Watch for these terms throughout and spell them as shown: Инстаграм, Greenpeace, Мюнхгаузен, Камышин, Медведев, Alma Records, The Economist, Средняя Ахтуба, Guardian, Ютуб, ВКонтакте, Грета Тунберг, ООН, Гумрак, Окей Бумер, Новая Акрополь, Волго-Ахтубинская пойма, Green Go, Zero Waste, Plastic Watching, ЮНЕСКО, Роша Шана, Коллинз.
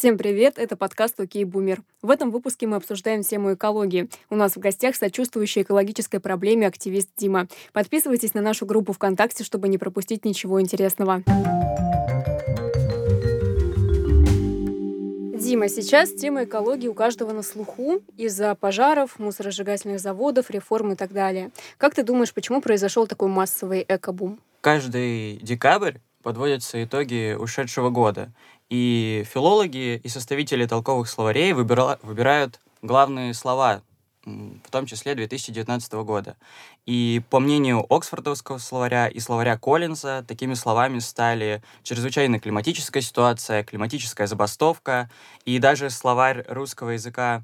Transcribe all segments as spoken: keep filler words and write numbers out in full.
Всем привет, это подкаст «Окей Бумер». В этом выпуске мы обсуждаем тему экологии. У нас в гостях сочувствующий экологической проблеме активист Дима. Подписывайтесь на нашу группу ВКонтакте, чтобы не пропустить ничего интересного. Дима, сейчас тема экологии у каждого на слуху из-за пожаров, мусоросжигательных заводов, реформ и так далее. Как ты думаешь, почему произошел такой массовый экобум? Каждый декабрь подводятся итоги ушедшего года, и филологи и составители толковых словарей выбира... выбирают главные слова, в том числе две тысячи девятнадцатого года. И по мнению Оксфордского словаря и словаря Коллинза, такими словами стали чрезвычайная климатическая ситуация, климатическая забастовка, и даже словарь русского языка,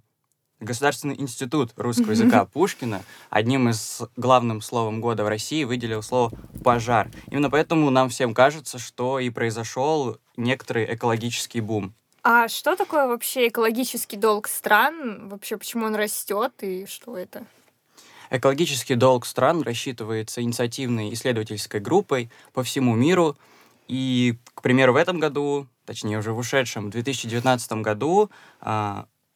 Государственный институт русского языка Пушкина одним из главным словом года в России выделил слово «пожар». Именно поэтому нам всем кажется, что и произошел некоторый экологический бум. А что такое вообще экологический долг стран? Вообще, почему он растет и что это? Экологический долг стран рассчитывается инициативной исследовательской группой по всему миру. И, к примеру, в этом году, точнее уже в ушедшем, две тысячи девятнадцатом году,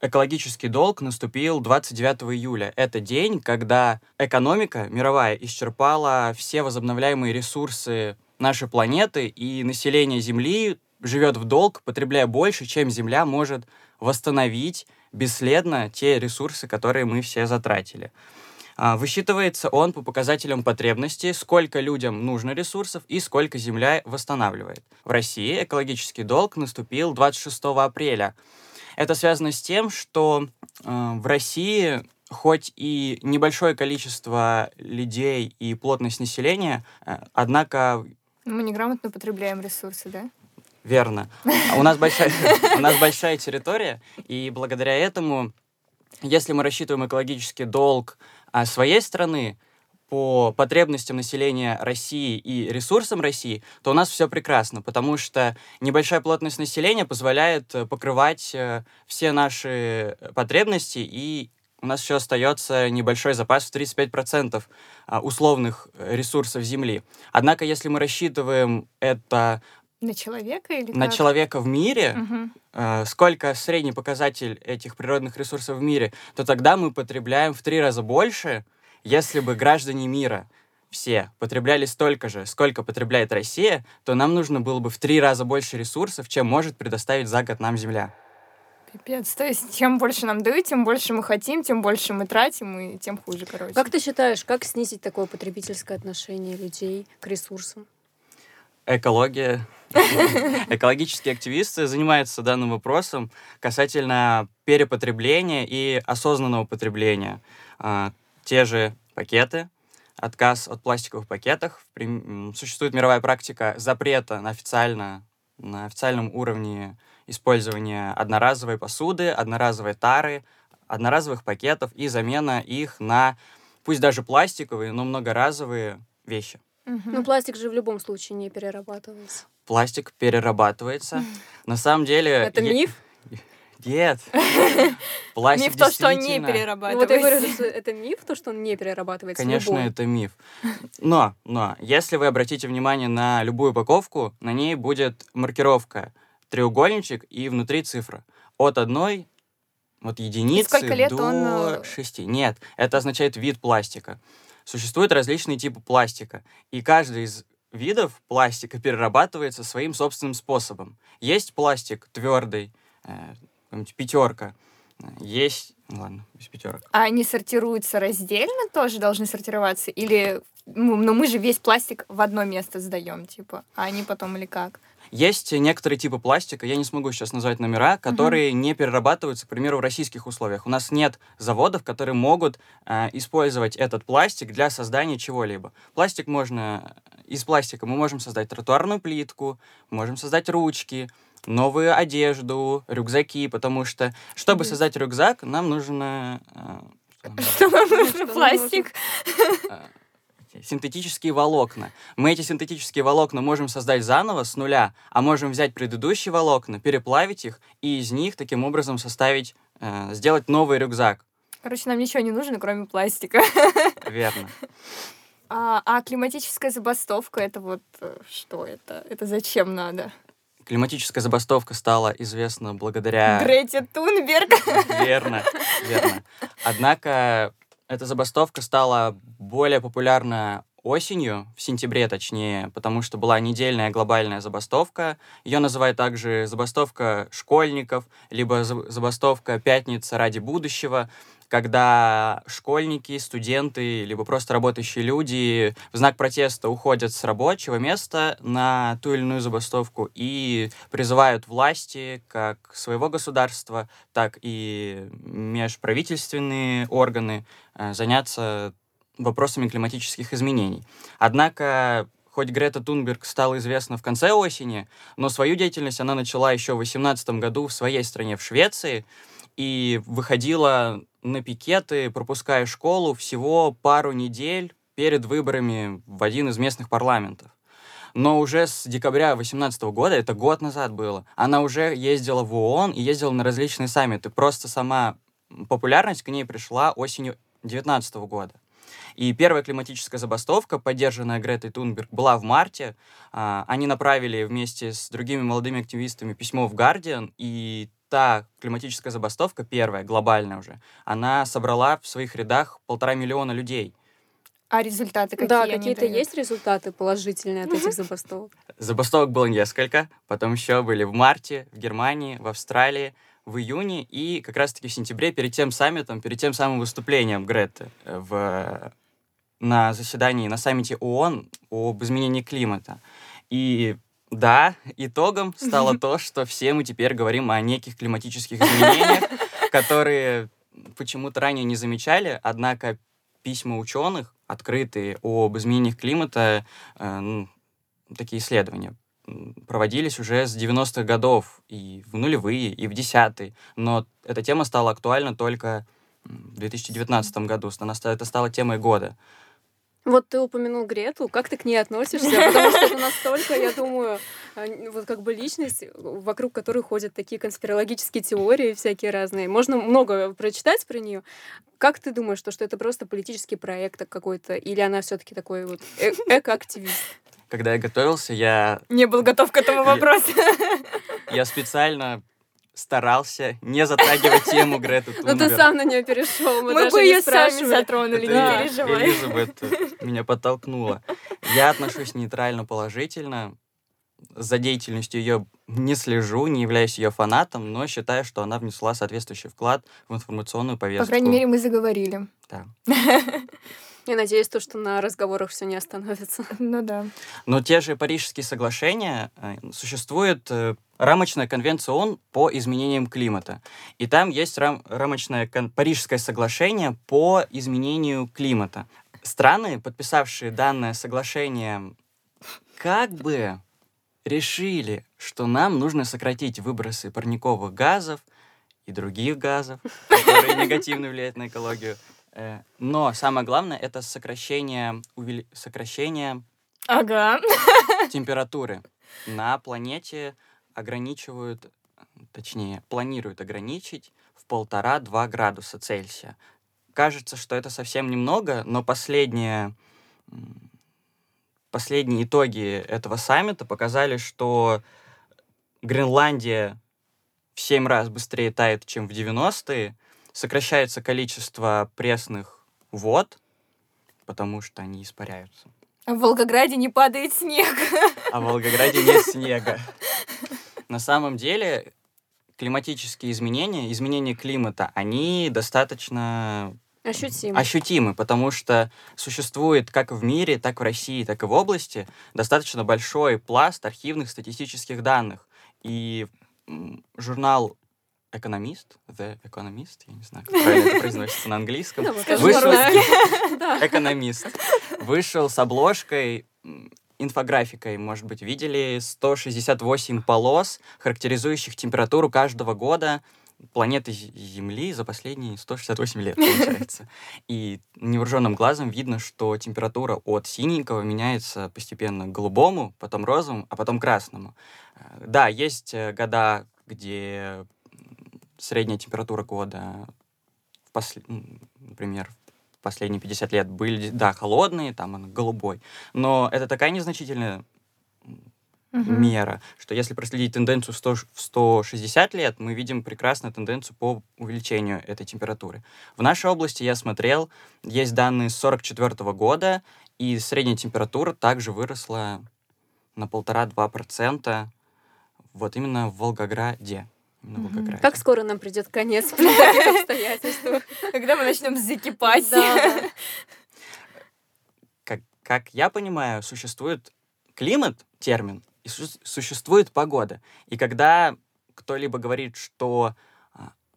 экологический долг наступил двадцать девятого июля. Это день, когда экономика мировая исчерпала все возобновляемые ресурсы нашей планеты, и население Земли живет в долг, потребляя больше, чем Земля может восстановить бесследно те ресурсы, которые мы все затратили. Высчитывается он по показателям потребности, сколько людям нужно ресурсов и сколько Земля восстанавливает. В России экологический долг наступил двадцать шестого апреля. Это связано с тем, что в России хоть и небольшое количество людей и плотность населения, однако... Мы неграмотно потребляем ресурсы, да? Верно. У нас большая, у нас большая территория, и благодаря этому, если мы рассчитываем экологический долг своей страны по потребностям населения России и ресурсам России, то у нас все прекрасно, потому что небольшая плотность населения позволяет покрывать все наши потребности, и у нас еще остается небольшой запас в тридцать пять процентов условных ресурсов Земли. Однако, если мы рассчитываем это... На человека или как? На человека в мире, угу. Сколько средний показатель этих природных ресурсов в мире, то тогда мы потребляем в три раза больше, если бы граждане мира все потребляли столько же, сколько потребляет Россия, то нам нужно было бы в три раза больше ресурсов, чем может предоставить за год нам Земля. Пипец. То есть, чем больше нам дают, тем больше мы хотим, тем больше мы тратим, и тем хуже, короче. Как ты считаешь, как снизить такое потребительское отношение людей к ресурсам? Экология. Экологические активисты занимаются данным вопросом касательно перепотребления и осознанного потребления. А, те же пакеты, отказ от пластиковых пакетов. Существует мировая практика запрета на, официально, на официальном уровне использования одноразовой посуды, одноразовой тары, одноразовых пакетов и замена их на, пусть даже пластиковые, но многоразовые вещи. Угу. Ну, пластик же в любом случае не перерабатывается. Пластик перерабатывается. Угу. На самом деле... Это е... миф? Нет. Пластик миф то, что он не перерабатывается. Вот я говорю, что это миф, то, что он не перерабатывается. Конечно, это миф. Но, но, если вы обратите внимание на любую упаковку, на ней будет маркировка, треугольничек и внутри цифра. От одной, от единицы до шести. Нет, это означает вид пластика. Существуют различные типы пластика, и каждый из видов пластика перерабатывается своим собственным способом. Есть пластик твердый, э, пятерка, есть... Ладно, без пятерок. А они сортируются раздельно тоже, должны сортироваться? Или ну, мы же весь пластик в одно место сдаем, типа, а они потом или как? Есть некоторые типы пластика, я не смогу сейчас назвать номера, которые uh-huh. не перерабатываются, к примеру, в российских условиях. У нас нет заводов, которые могут э, использовать этот пластик для создания чего-либо. Пластик можно... Из пластика мы можем создать тротуарную плитку, можем создать ручки, новую одежду, рюкзаки, потому что, чтобы mm-hmm. создать рюкзак, нам нужно... Э, что нам нужно? Пластик. Синтетические волокна. Мы эти синтетические волокна можем создать заново с нуля, а можем взять предыдущие волокна, переплавить их и из них таким образом составить, э, сделать новый рюкзак. Короче, нам ничего не нужно, кроме пластика. Верно. А, а климатическая забастовка, это вот что это? Это зачем надо? Климатическая забастовка стала известна благодаря... Грете Тунберг. Верно, верно. Однако эта забастовка стала более популярна осенью, в сентябре точнее, потому что была недельная глобальная забастовка. Ее называют также забастовка школьников, либо забастовка «Пятница ради будущего», когда школьники, студенты, либо просто работающие люди в знак протеста уходят с рабочего места на ту или иную забастовку и призывают власти, как своего государства, так и межправительственные органы, заняться вопросами климатических изменений. Однако, хоть Грета Тунберг стала известна в конце осени, но свою деятельность она начала еще в две тысячи восемнадцатом году в своей стране, в Швеции, и выходила на пикеты, пропуская школу, всего пару недель перед выборами в один из местных парламентов. Но уже с декабря две тысячи восемнадцатого года, это год назад было, она уже ездила в ООН и ездила на различные саммиты. Просто сама популярность к ней пришла осенью две тысячи девятнадцатого года. И первая климатическая забастовка, поддержанная Гретой Тунберг, была в марте. Они направили вместе с другими молодыми активистами письмо в Guardian, и та климатическая забастовка, первая, глобальная уже, она собрала в своих рядах полтора миллиона людей. А результаты какие? Да, какие-то есть результаты положительные от этих забастовок? Забастовок было несколько, потом еще были в марте, в Германии, в Австралии, в июне и как раз-таки в сентябре перед тем саммитом, перед тем самым выступлением Греты в, на заседании, на саммите ООН об изменении климата. И да, итогом стало то, что все мы теперь говорим о неких климатических изменениях, которые почему-то ранее не замечали, однако письма ученых, открытые об изменениях климата, такие исследования проводились уже с девяностых годов, и в нулевые, и в десятые. Но эта тема стала актуальна только в две тысячи девятнадцатом году. Она, это стала темой года. Вот ты упомянул Грету. Как ты к ней относишься? Потому что это настолько, я думаю, вот как бы личность, вокруг которой ходят такие конспирологические теории всякие разные. Можно много прочитать про нее. Как ты думаешь, что, что это просто политический проект какой-то? Или она все-таки такой вот э- экоактивист? Когда я готовился, я... Не был готов к этому вопросу. Я, я специально старался не затрагивать тему Греты Тунберг. Ну ты сам на нее перешел, мы, мы даже бы не сами затронули, да, не переживай. Элизабет меня подтолкнула. Я отношусь нейтрально-положительно, за деятельностью ее не слежу, не являюсь ее фанатом, но считаю, что она внесла соответствующий вклад в информационную повестку. По крайней мере, мы заговорили. Да. Я надеюсь, то, что на разговорах все не остановится. Ну да. Но те же Парижские соглашения, существует рамочная конвенция ООН по изменениям климата. И там есть рам- рамочное кон- Парижское соглашение по изменению климата. Страны, подписавшие данное соглашение, как бы решили, что нам нужно сократить выбросы парниковых газов и других газов, которые негативно влияют на экологию. Но самое главное — это сокращение, увели... сокращение ага. температуры. На планете ограничивают, точнее, планируют ограничить в полтора-два градуса Цельсия. Кажется, что это совсем немного, но последние, последние итоги этого саммита показали, что Гренландия в семь раз быстрее тает, чем в девяностые, сокращается количество пресных вод, потому что они испаряются. А в Волгограде не падает снег. А в Волгограде нет снега. На самом деле климатические изменения, изменения климата, они достаточно ощутимы. ощутимы, потому что существует как в мире, так в России, так и в области достаточно большой пласт архивных статистических данных. И журнал Экономист, The Economist, я не знаю, как правильно это произносится на английском, вышел экономист, вышел с обложкой, инфографикой, может быть, видели, сто шестьдесят восемь полос, характеризующих температуру каждого года планеты Земли за последние сто шестьдесят восемь лет, получается. И невооруженным глазом видно, что температура от синенького меняется постепенно к голубому, потом розовому, а потом красному. Да, есть года, где средняя температура года, в посл... например, в последние пятьдесят лет были, да, холодные, там он голубой, но это такая незначительная Uh-huh. мера, что если проследить тенденцию в, сто, в сто шестьдесят лет, мы видим прекрасную тенденцию по увеличению этой температуры. В нашей области, я смотрел, есть данные с сорок четвёртого года, и средняя температура также выросла на полтора-два процента вот именно в Волгограде. Uh-huh. Как скоро нам придет конец при таких обстоятельствах? Когда мы начнем закипать? Как я понимаю, существует климат, термин, и существует погода. И когда кто-либо говорит, что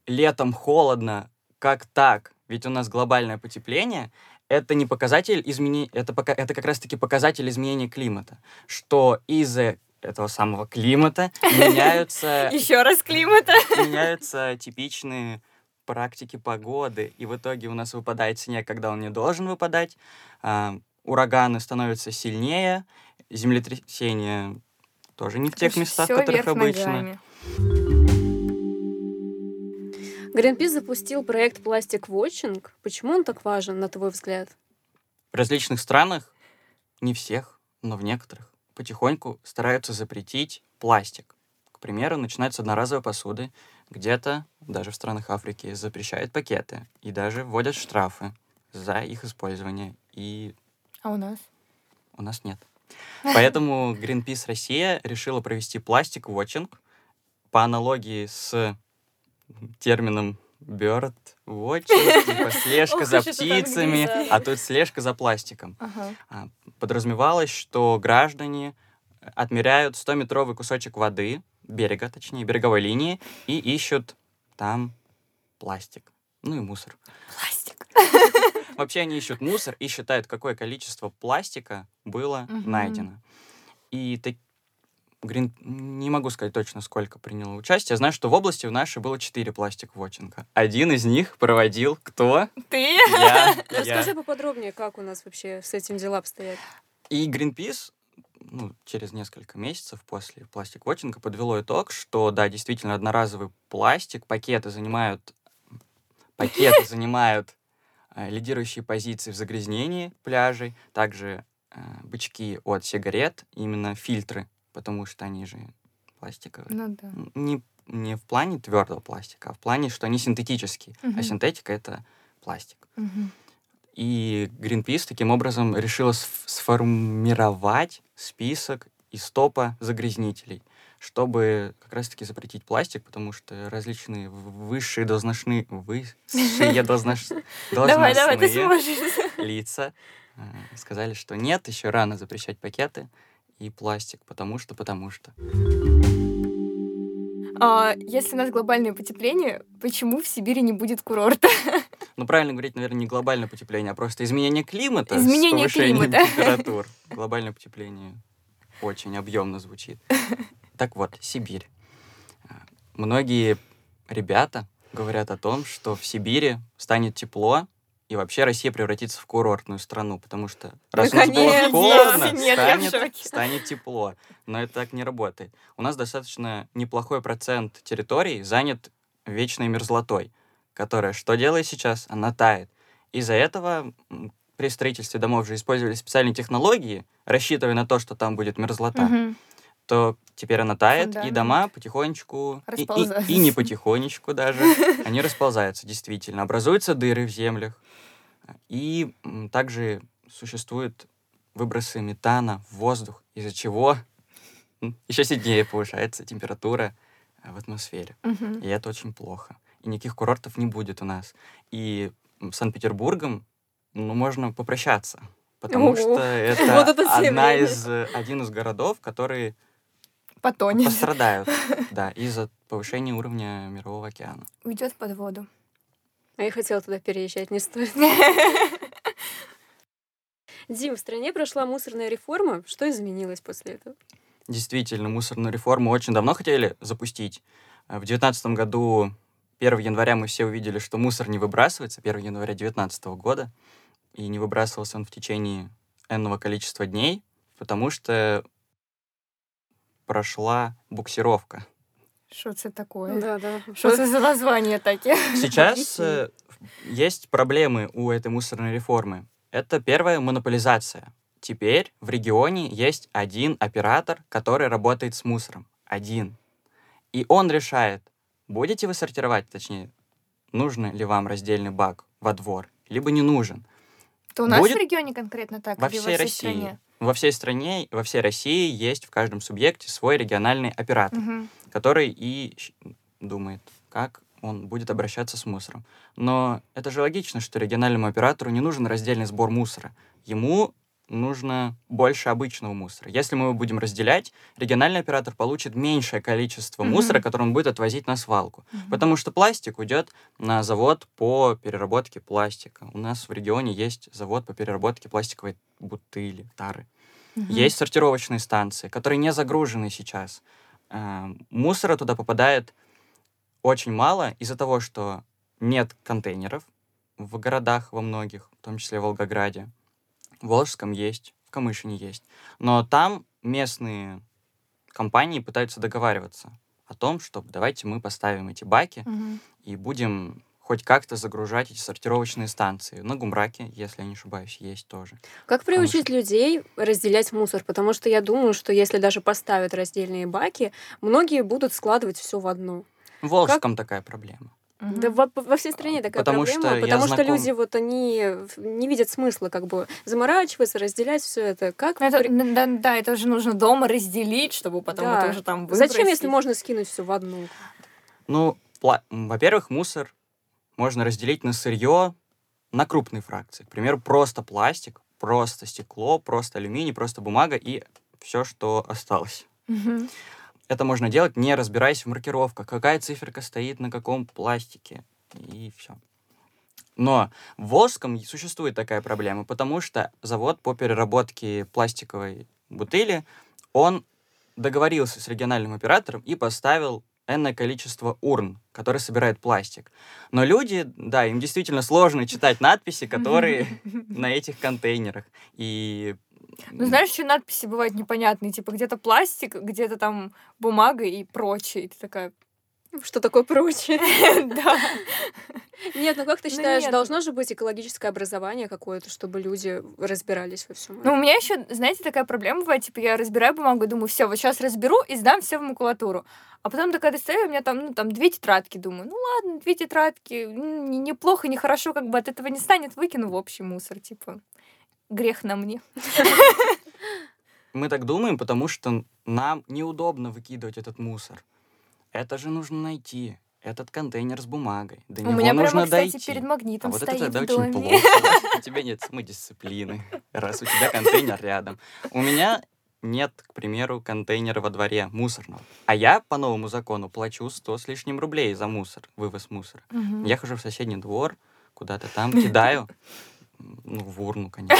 летом холодно, как так? Ведь у нас глобальное потепление, это не показатель изменения, это, пока... это как раз-таки показатель изменения климата. Что из-за этого самого климата меняются... Еще раз климата. Меняются типичные практики погоды. И в итоге у нас выпадает снег, когда он не должен выпадать. Ураганы становятся сильнее, землетрясения тоже не в тех местах, в которых обычно. Greenpeace запустил проект Plastic Watching. Почему он так важен, на твой взгляд? В различных странах, не всех, но в некоторых, потихоньку стараются запретить пластик. К примеру, начинают с одноразовой посуды. Где-то, даже в странах Африки, запрещают пакеты и даже вводят штрафы за их использование. И... А у нас? У нас нет. Поэтому Greenpeace Россия решила провести Plastic Watching по аналогии с термином Bird Watching, типа слежка за птицами, а тут слежка за пластиком. Ага. Подразумевалось, что граждане отмеряют стометровый кусочек воды, берега, точнее, береговой линии, и ищут там пластик. Ну и мусор. Пластик. Вообще они ищут мусор и считают, какое количество пластика было uh-huh. найдено. И так... Грин... не могу сказать точно, сколько приняло участие. Я знаю, что в области в нашей было четыре пластик-вотчинга. Один из них проводил кто? Ты? Я. Расскажи Я. поподробнее, как у нас вообще с этим дела обстоят. И Greenpeace ну, через несколько месяцев после пластик-вотчинга подвело итог, что, да, действительно, одноразовый пластик, пакеты занимают... Пакеты занимают... лидирующие позиции в загрязнении пляжей, также э, бычки от сигарет, именно фильтры, потому что они же пластиковые. Ну, да. не, не в плане твердого пластика, а в плане, что они синтетические, угу. а синтетика — это пластик. Угу. И Greenpeace таким образом решила сформировать список из топа загрязнителей, чтобы как раз-таки запретить пластик, потому что различные высшие должностные, высшие должностные лица сказали, что нет, еще рано запрещать пакеты и пластик, потому что, потому что. Если у нас глобальное потепление, почему в Сибири не будет курорта? Ну, правильно говорить, наверное, не глобальное потепление, а просто изменение климата с повышением температур. Глобальное потепление очень объемно звучит. Так вот, Сибирь. Многие ребята говорят о том, что в Сибири станет тепло, и вообще Россия превратится в курортную страну, потому что раз так у нас нет, было холодно, нет, станет, станет тепло. Но это так не работает. У нас достаточно неплохой процент территорий занят вечной мерзлотой, которая, что делает сейчас, она тает. Из-за этого при строительстве домов же использовали специальные технологии, рассчитывая на то, что там будет мерзлота. Угу. То теперь она тает, да, и дома потихонечку, и, и, и не потихонечку даже, они расползаются, действительно. Образуются дыры в землях, и также существуют выбросы метана в воздух, из-за чего еще сильнее повышается температура в атмосфере. Угу. И это очень плохо. И никаких курортов не будет у нас. И с Санкт-Петербургом ну, можно попрощаться, потому О-о-о. что это, вот это одна из, один из городов, которые... Потонет. Пострадают, да, из-за повышения уровня Мирового океана. Уйдет под воду. А я хотела туда переезжать, не стоит. Дим, в стране прошла мусорная реформа. Что изменилось после этого? Действительно, мусорную реформу очень давно хотели запустить. В две тысячи девятнадцатом году, первого января, мы все увидели, что мусор не выбрасывается, первого января две тысячи девятнадцатого года, и не выбрасывался он в течение энного количества дней, потому что прошла буксировка. Что это такое? Да, да. Что это за название такие? Сейчас э, есть проблемы у этой мусорной реформы. Это первая — монополизация. Теперь в регионе есть один оператор, который работает с мусором. Один. И он решает, будете вы сортировать, точнее, нужен ли вам раздельный бак во двор, либо не нужен. То у нас Будет в регионе конкретно так, во или всей во всей России. стране? Во всей стране, во всей России есть в каждом субъекте свой региональный оператор, угу. который и думает, как он будет обращаться с мусором. Но это же логично, что региональному оператору не нужен раздельный сбор мусора. Ему нужно больше обычного мусора. Если мы его будем разделять, региональный оператор получит меньшее количество mm-hmm. мусора, который он будет отвозить на свалку. Mm-hmm. Потому что пластик уйдет на завод по переработке пластика. У нас в регионе есть завод по переработке пластиковой бутыли, тары. Mm-hmm. Есть сортировочные станции, которые не загружены сейчас. Мусора туда попадает очень мало из-за того, что нет контейнеров в городах во многих, в том числе в Волгограде. В Волжском есть, в Камышине есть. Но там местные компании пытаются договариваться о том, что давайте мы поставим эти баки угу. и будем хоть как-то загружать эти сортировочные станции. На Гумраке, если я не ошибаюсь, есть тоже. Как приучить Камышин. людей разделять мусор? Потому что я думаю, что если даже поставят раздельные баки, многие будут складывать все в одну. В Волжском как... такая проблема. Да во, во всей стране такая потому проблема, что потому что знаком... люди вот они не видят смысла как бы заморачиваться, разделять все это. Как это, при... да, да, это же нужно дома разделить, чтобы потом да. это уже там выбросить. Зачем, если можно скинуть все в одну? Ну, пла... во-первых, мусор можно разделить на сырье, на крупные фракции. К примеру, просто пластик, просто стекло, просто алюминий, просто бумага и все, что осталось. Угу. Это можно делать, не разбираясь в маркировках, какая циферка стоит на каком пластике, и все. Но в Волжском существует такая проблема, потому что завод по переработке пластиковой бутыли, он договорился с региональным оператором и поставил энное количество урн, которые собирают пластик. Но люди, да, им действительно сложно читать надписи, которые на этих контейнерах, и... Ну, знаешь, еще надписи бывают непонятные, типа где-то пластик, где-то там бумага и прочее. И ты такая... Что такое прочее? Да. Нет, ну как ты считаешь, должно же быть экологическое образование какое-то, чтобы люди разбирались во всем? Ну, у меня еще, знаете, такая проблема бывает, типа я разбираю бумагу, думаю, все, вот сейчас разберу и сдам все в макулатуру. А потом такая достаю, у меня там, ну, там две тетрадки, думаю, ну ладно, две тетрадки, неплохо, нехорошо, как бы от этого не станет, выкину в общий мусор, типа... Грех на мне. Мы так думаем, потому что нам неудобно выкидывать этот мусор. Это же нужно найти. Этот контейнер с бумагой. До У него меня нужно прямо, кстати, дойти. перед магнитом а стоит вот это в доме. Очень плохо. У тебя нет самодисциплины, раз у тебя контейнер рядом. У меня нет, к примеру, контейнера во дворе мусорного. А я по новому закону плачу сто с лишним рублей за мусор, вывоз мусора. Угу. Я хожу в соседний двор, куда-то там кидаю. Ну, в урну, конечно.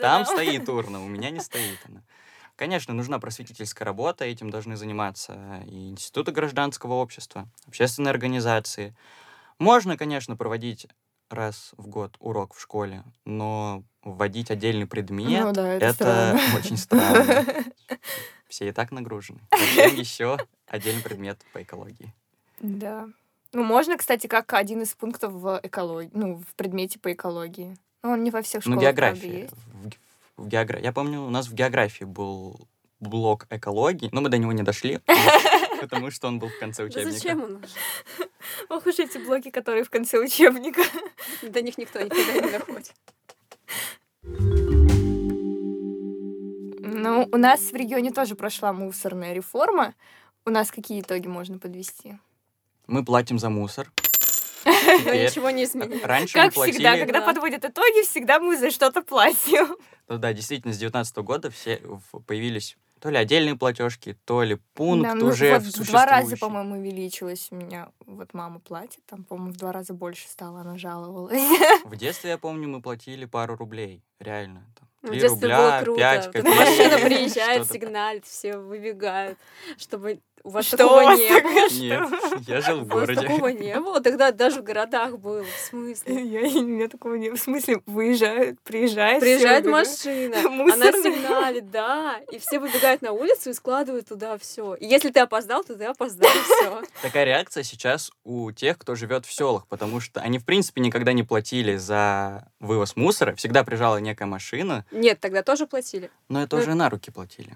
Там стоит урна, у меня не стоит она. Конечно, нужна просветительская работа, этим должны заниматься и институты гражданского общества, общественные организации. Можно, конечно, проводить раз в год урок в школе, но вводить отдельный предмет ну, да, — это, это странно. очень странно. Все и так нагружены. Зачем еще отдельный предмет по экологии? Да. Ну, можно, кстати, как один из пунктов в экологии, ну, в предмете по экологии. Ну, он не во всех школах, ну, правда, есть. В, в географии. Я помню, у нас в географии был блок экологии, но мы до него не дошли, потому что он был в конце учебника. Зачем он? Ох уж эти блоки, которые в конце учебника. До них никто никогда не доходит. Ну, у нас в регионе тоже прошла мусорная реформа. У нас какие итоги можно подвести? Мы платим за мусор. Но ничего не изменилось. Раньше мы платили... Как всегда, когда подводят итоги, всегда мы за что-то платим. Ну да, действительно, с девятнадцатого года все появились то ли отдельные платежки, то ли пункт да, ну, уже вот в два раза, по-моему, увеличилась у меня. Вот мама платит, там, по-моему, в два раза больше стала, она жаловалась. В детстве, я помню, мы платили пару рублей, реально, там. В детстве было круто. Машина приезжает, сигналит, все выбегают, чтобы У вас что? Такого не было? Нет, я жил в городе. У вас такого не было? Тогда даже в городах было. В смысле? Я, у меня такого не было. В смысле, выезжают, приезжают. Приезжает машина, она сигналит, да, и все выбегают на улицу и складывают туда все. И если ты опоздал, то ты опоздал, все. Такая реакция сейчас у тех, кто живет в селах, потому что они, в принципе, никогда не платили за вывоз мусора. Всегда приезжала некая машина. Нет, тогда тоже платили. Но это уже на руки платили.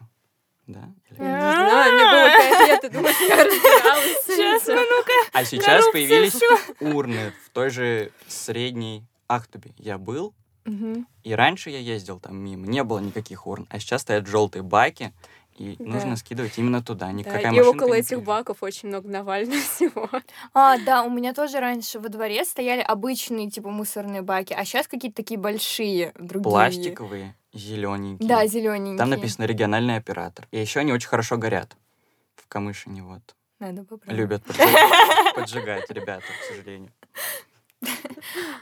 Да? Или... Не знаю, мне было пять лет, и думаю, я разбиралась. Сейчас, ну-ка. А сейчас появились урны в той же средней Ахтубе. Я был, угу. и раньше я ездил там мимо, не было никаких урн. А сейчас стоят желтые баки, и да. нужно скидывать именно туда. Никакая да, машинка не приезжает. И около этих баков очень много навалено всего. А, да, у меня тоже раньше во дворе стояли обычные типа мусорные баки, а сейчас какие-то такие большие, другие. Пластиковые. Зелененькие. Да, зелененькие. Там написано региональный оператор. И еще они очень хорошо горят. В Камышине вот. Надо попробовать. Любят поджигать ребята, к сожалению.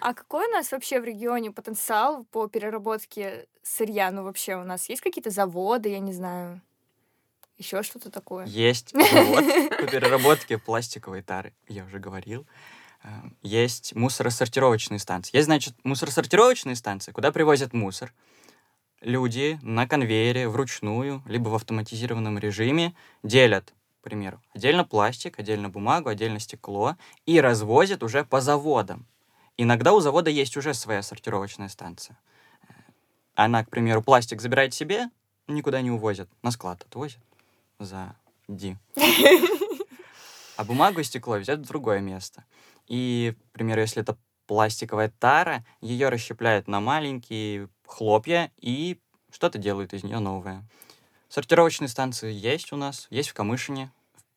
А какой у нас вообще в регионе потенциал по переработке сырья? Ну вообще у нас есть какие-то заводы, я не знаю, еще что-то такое? Есть завод по переработке пластиковой тары, я уже говорил. Есть мусоросортировочные станции. Есть, значит, мусоросортировочные станции, куда привозят мусор. Люди на конвейере вручную, либо в автоматизированном режиме делят, к примеру, отдельно пластик, отдельно бумагу, отдельно стекло и развозят уже по заводам. Иногда у завода есть уже своя сортировочная станция. Она, к примеру, пластик забирает себе, никуда не увозит, на склад отвозит. За Ди. А бумагу и стекло везет в другое место. И, к примеру, если это пластиковая тара, ее расщепляют на маленькие хлопья и что-то делают из нее новое. Сортировочные станции есть у нас, есть в Камышине,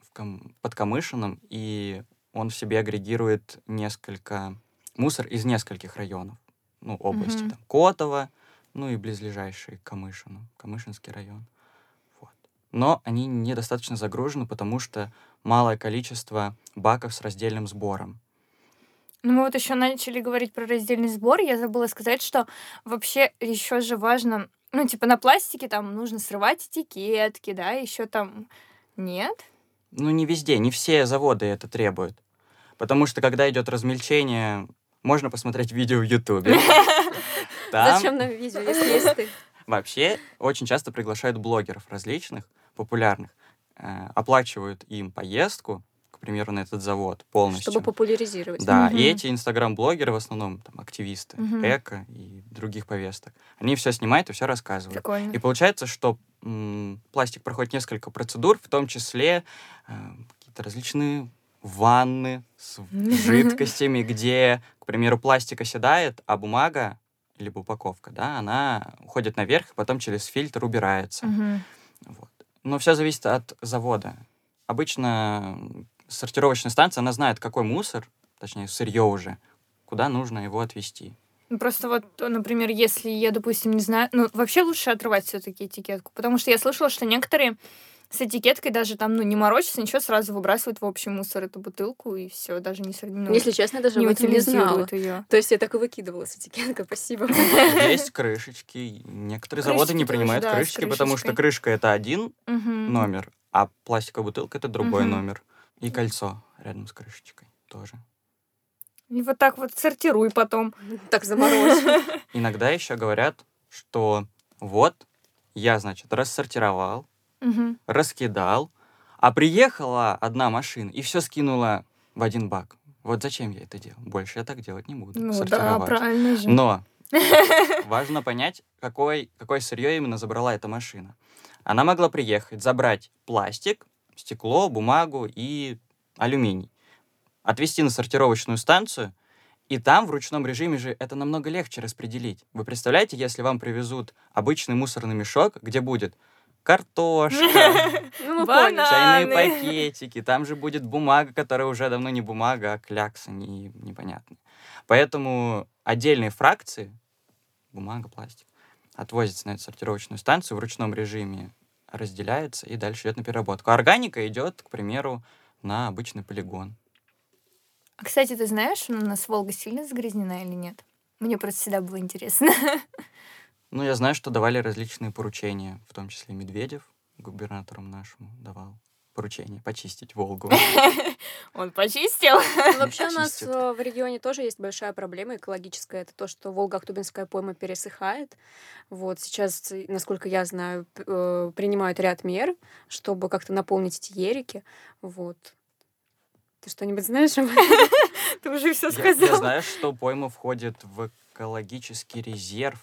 в Кам... под Камышином, и он в себе агрегирует несколько мусор из нескольких районов, ну, области, mm-hmm. там, Котово, ну и близлежащие к Камышину, Камышинский район. Вот. Но они недостаточно загружены, потому что малое количество баков с раздельным сбором. Ну, мы вот еще начали говорить про раздельный сбор. Я забыла сказать, что вообще еще же важно... Ну, типа, на пластике там нужно срывать этикетки, да, еще там... Нет? Ну, не везде, не все заводы это требуют. Потому что, когда идет размельчение, можно посмотреть видео в Ютубе. Зачем нам видео, если есть ты? Вообще, очень часто приглашают блогеров различных, популярных, оплачивают им поездку, к примеру, на этот завод полностью. Чтобы популяризировать. Да, угу. и эти инстаграм-блогеры в основном, там, активисты, угу. эко и других повесток, они все снимают и все рассказывают. Прикольно. И получается, что м- пластик проходит несколько процедур, в том числе э- какие-то различные ванны с жидкостями, где, к примеру, пластик оседает, а бумага, либо упаковка, да, она уходит наверх, и потом через фильтр убирается. Угу. Вот. Но все зависит от завода. Обычно... Сортировочная станция, она знает, какой мусор, точнее, сырье уже, куда нужно его отвезти. Просто вот, например, если я, допустим, не знаю... Ну, вообще лучше отрывать все-таки этикетку, потому что я слышала, что некоторые с этикеткой даже там, ну, не морочатся, ничего, сразу выбрасывают в общий мусор эту бутылку, и все, даже не... Ну, если честно, я даже не об этом не знала. Её. То есть я так и выкидывала с этикеткой, спасибо. Есть крышечки. Некоторые заводы не принимают крышечки, потому что крышка — это один номер, а пластиковая бутылка — это другой номер. И кольцо рядом с крышечкой тоже. И вот так вот сортируй потом. Так заморозь. Иногда еще говорят, что вот я, значит, рассортировал, угу. раскидал, а приехала одна машина и все скинула в один бак. Вот зачем я это делал? Больше я так делать не буду. Ну да, правильно же. Но важно понять, какой, какое сырье именно забрала эта машина. Она могла приехать, забрать пластик, стекло, бумагу и алюминий. Отвезти на сортировочную станцию, и там в ручном режиме же это намного легче распределить. Вы представляете, если вам привезут обычный мусорный мешок, где будет картошка, чайные пакетики, там же будет бумага, которая уже давно не бумага, а клякса непонятная. Поэтому отдельные фракции, бумага, пластик, отвозятся на эту сортировочную станцию в ручном режиме, разделяется и дальше идет на переработку. Органика идет, к примеру, на обычный полигон. А, кстати, ты знаешь, у нас Волга сильно загрязнена или нет? Мне просто всегда было интересно. Ну, я знаю, что давали различные поручения, в том числе Медведев губернатором нашему давал поручение почистить Волгу. Он почистил. Вообще у нас в регионе тоже есть большая проблема экологическая. Это то, что Волго-Ахтубинская пойма пересыхает. Вот сейчас, насколько я знаю, принимают ряд мер, чтобы как-то наполнить эти ерики. Вот. Ты что-нибудь знаешь об этом? Ты уже все сказал. Я знаю, что пойма входит в экологический резерв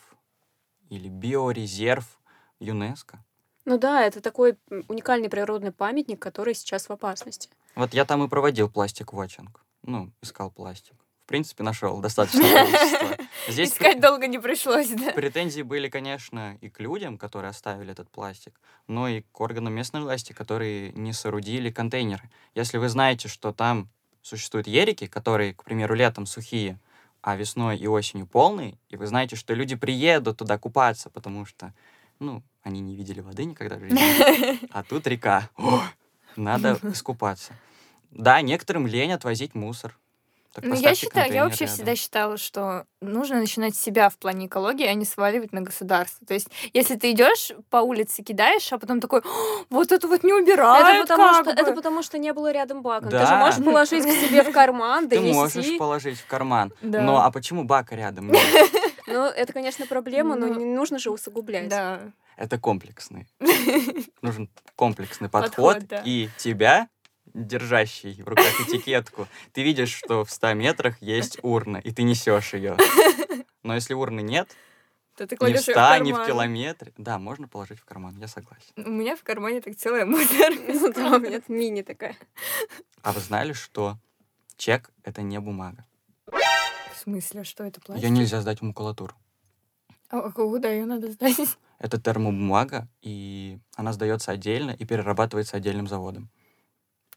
или биорезерв ЮНЕСКО. Ну да, это такой уникальный природный памятник, который сейчас в опасности. Вот я там и проводил Plastic Watching. Ну, искал пластик. В принципе, нашел достаточно количество. Здесь искать долго не пришлось, да? Претензии были, конечно, и к людям, которые оставили этот пластик, но и к органам местной власти, которые не соорудили контейнеры. Если вы знаете, что там существуют ерики, которые, к примеру, летом сухие, а весной и осенью полные, и вы знаете, что люди приедут туда купаться, потому что, ну, они не видели воды никогда в жизни, а тут река. О, надо искупаться. Да, некоторым лень отвозить мусор. Ну, я считаю, я вообще рядом. всегда считала, что нужно начинать с себя в плане экологии, а не сваливать на государство. То есть, если ты идешь по улице, кидаешь, а потом такой, вот это вот не убирают, это потому, что, это потому что не было рядом бака. Да. Ты же можешь положить к себе в карман, донести. Ты можешь положить в карман. Да. Но а почему бака рядом нет? Ну, это, конечно, проблема, но не нужно же усугублять. Да. Это комплексный. Нужен комплексный подход. И тебя... держащий в руках этикетку, ты видишь, что в ста метрах есть урна, и ты несешь ее. Но если урны нет, то ты кладешь ее в карман. Ни в ста, ни в километре. Да, можно положить в карман, я согласен. У меня в кармане так целая мусорка. Да, у меня мини такая. А вы знали, что чек — это не бумага? В смысле? Что это, пластик? Ее нельзя сдать в макулатуру. А куда ее надо сдать? Это термобумага, и она сдается отдельно и перерабатывается отдельным заводом.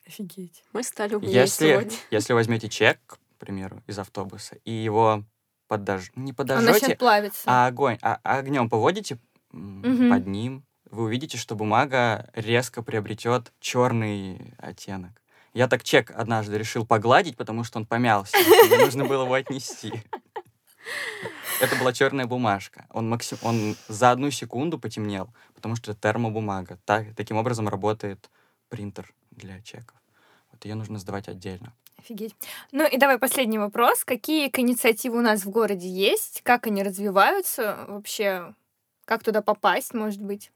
Офигеть. Мы стали умнее сегодня. Если возьмете чек, к примеру, из автобуса, и его подож... не подожжете, а огонь, а огнем поводите угу. под ним, вы увидите, что бумага резко приобретет черный оттенок. Я так чек однажды решил погладить, потому что он помялся. Мне нужно было его отнести. Это была черная бумажка. Он, максим... он за одну секунду потемнел, потому что термобумага. Так, таким образом работает принтер для чеков. Вот ее нужно сдавать отдельно. Офигеть. Ну и давай последний вопрос. Какие инициативы у нас в городе есть? Как они развиваются вообще? Как туда попасть, может быть?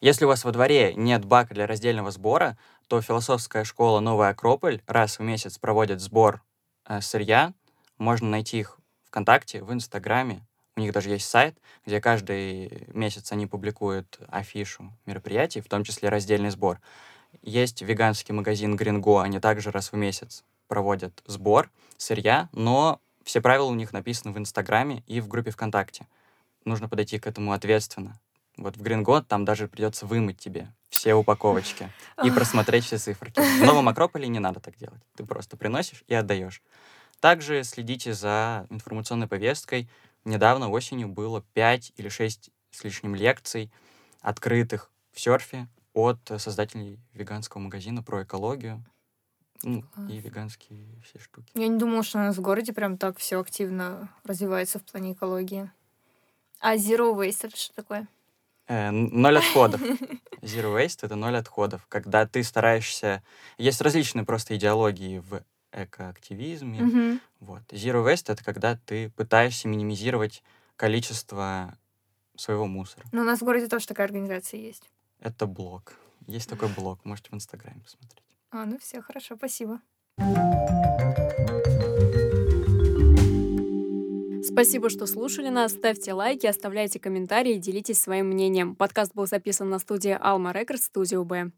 Если у вас во дворе нет бака для раздельного сбора, то философская школа «Новая Акрополь» раз в месяц проводит сбор э, сырья. Можно найти их ВКонтакте, в Инстаграме. У них даже есть сайт, где каждый месяц они публикуют афишу мероприятий, в том числе раздельный сбор. Есть веганский магазин Green Go, они также раз в месяц проводят сбор сырья, но все правила у них написаны в Инстаграме и в группе ВКонтакте. Нужно подойти к этому ответственно. Вот в Green Go там даже придется вымыть тебе все упаковочки и просмотреть все циферки. В Новом Акрополе не надо так делать. Ты просто приносишь и отдаешь. Также следите за информационной повесткой. Недавно осенью было пять или шесть с лишним лекций, открытых в серфе, от создателей веганского магазина про экологию, ну, и веганские все штуки. Я не думала, что у нас в городе прям так все активно развивается в плане экологии. А Zero Waste — это что такое? Э, ноль отходов. Zero Waste — это ноль отходов. Когда ты стараешься... Есть различные просто идеологии в экоактивизме. Mm-hmm. Вот. Zero Waste — это когда ты пытаешься минимизировать количество своего мусора. Но у нас в городе тоже такая организация есть. Это блог. Есть такой блог. Можете в Инстаграме посмотреть. А, ну все, хорошо, спасибо. Спасибо, что слушали нас. Ставьте лайки, оставляйте комментарии, делитесь своим мнением. Подкаст был записан на студии Alma Records, студию Б.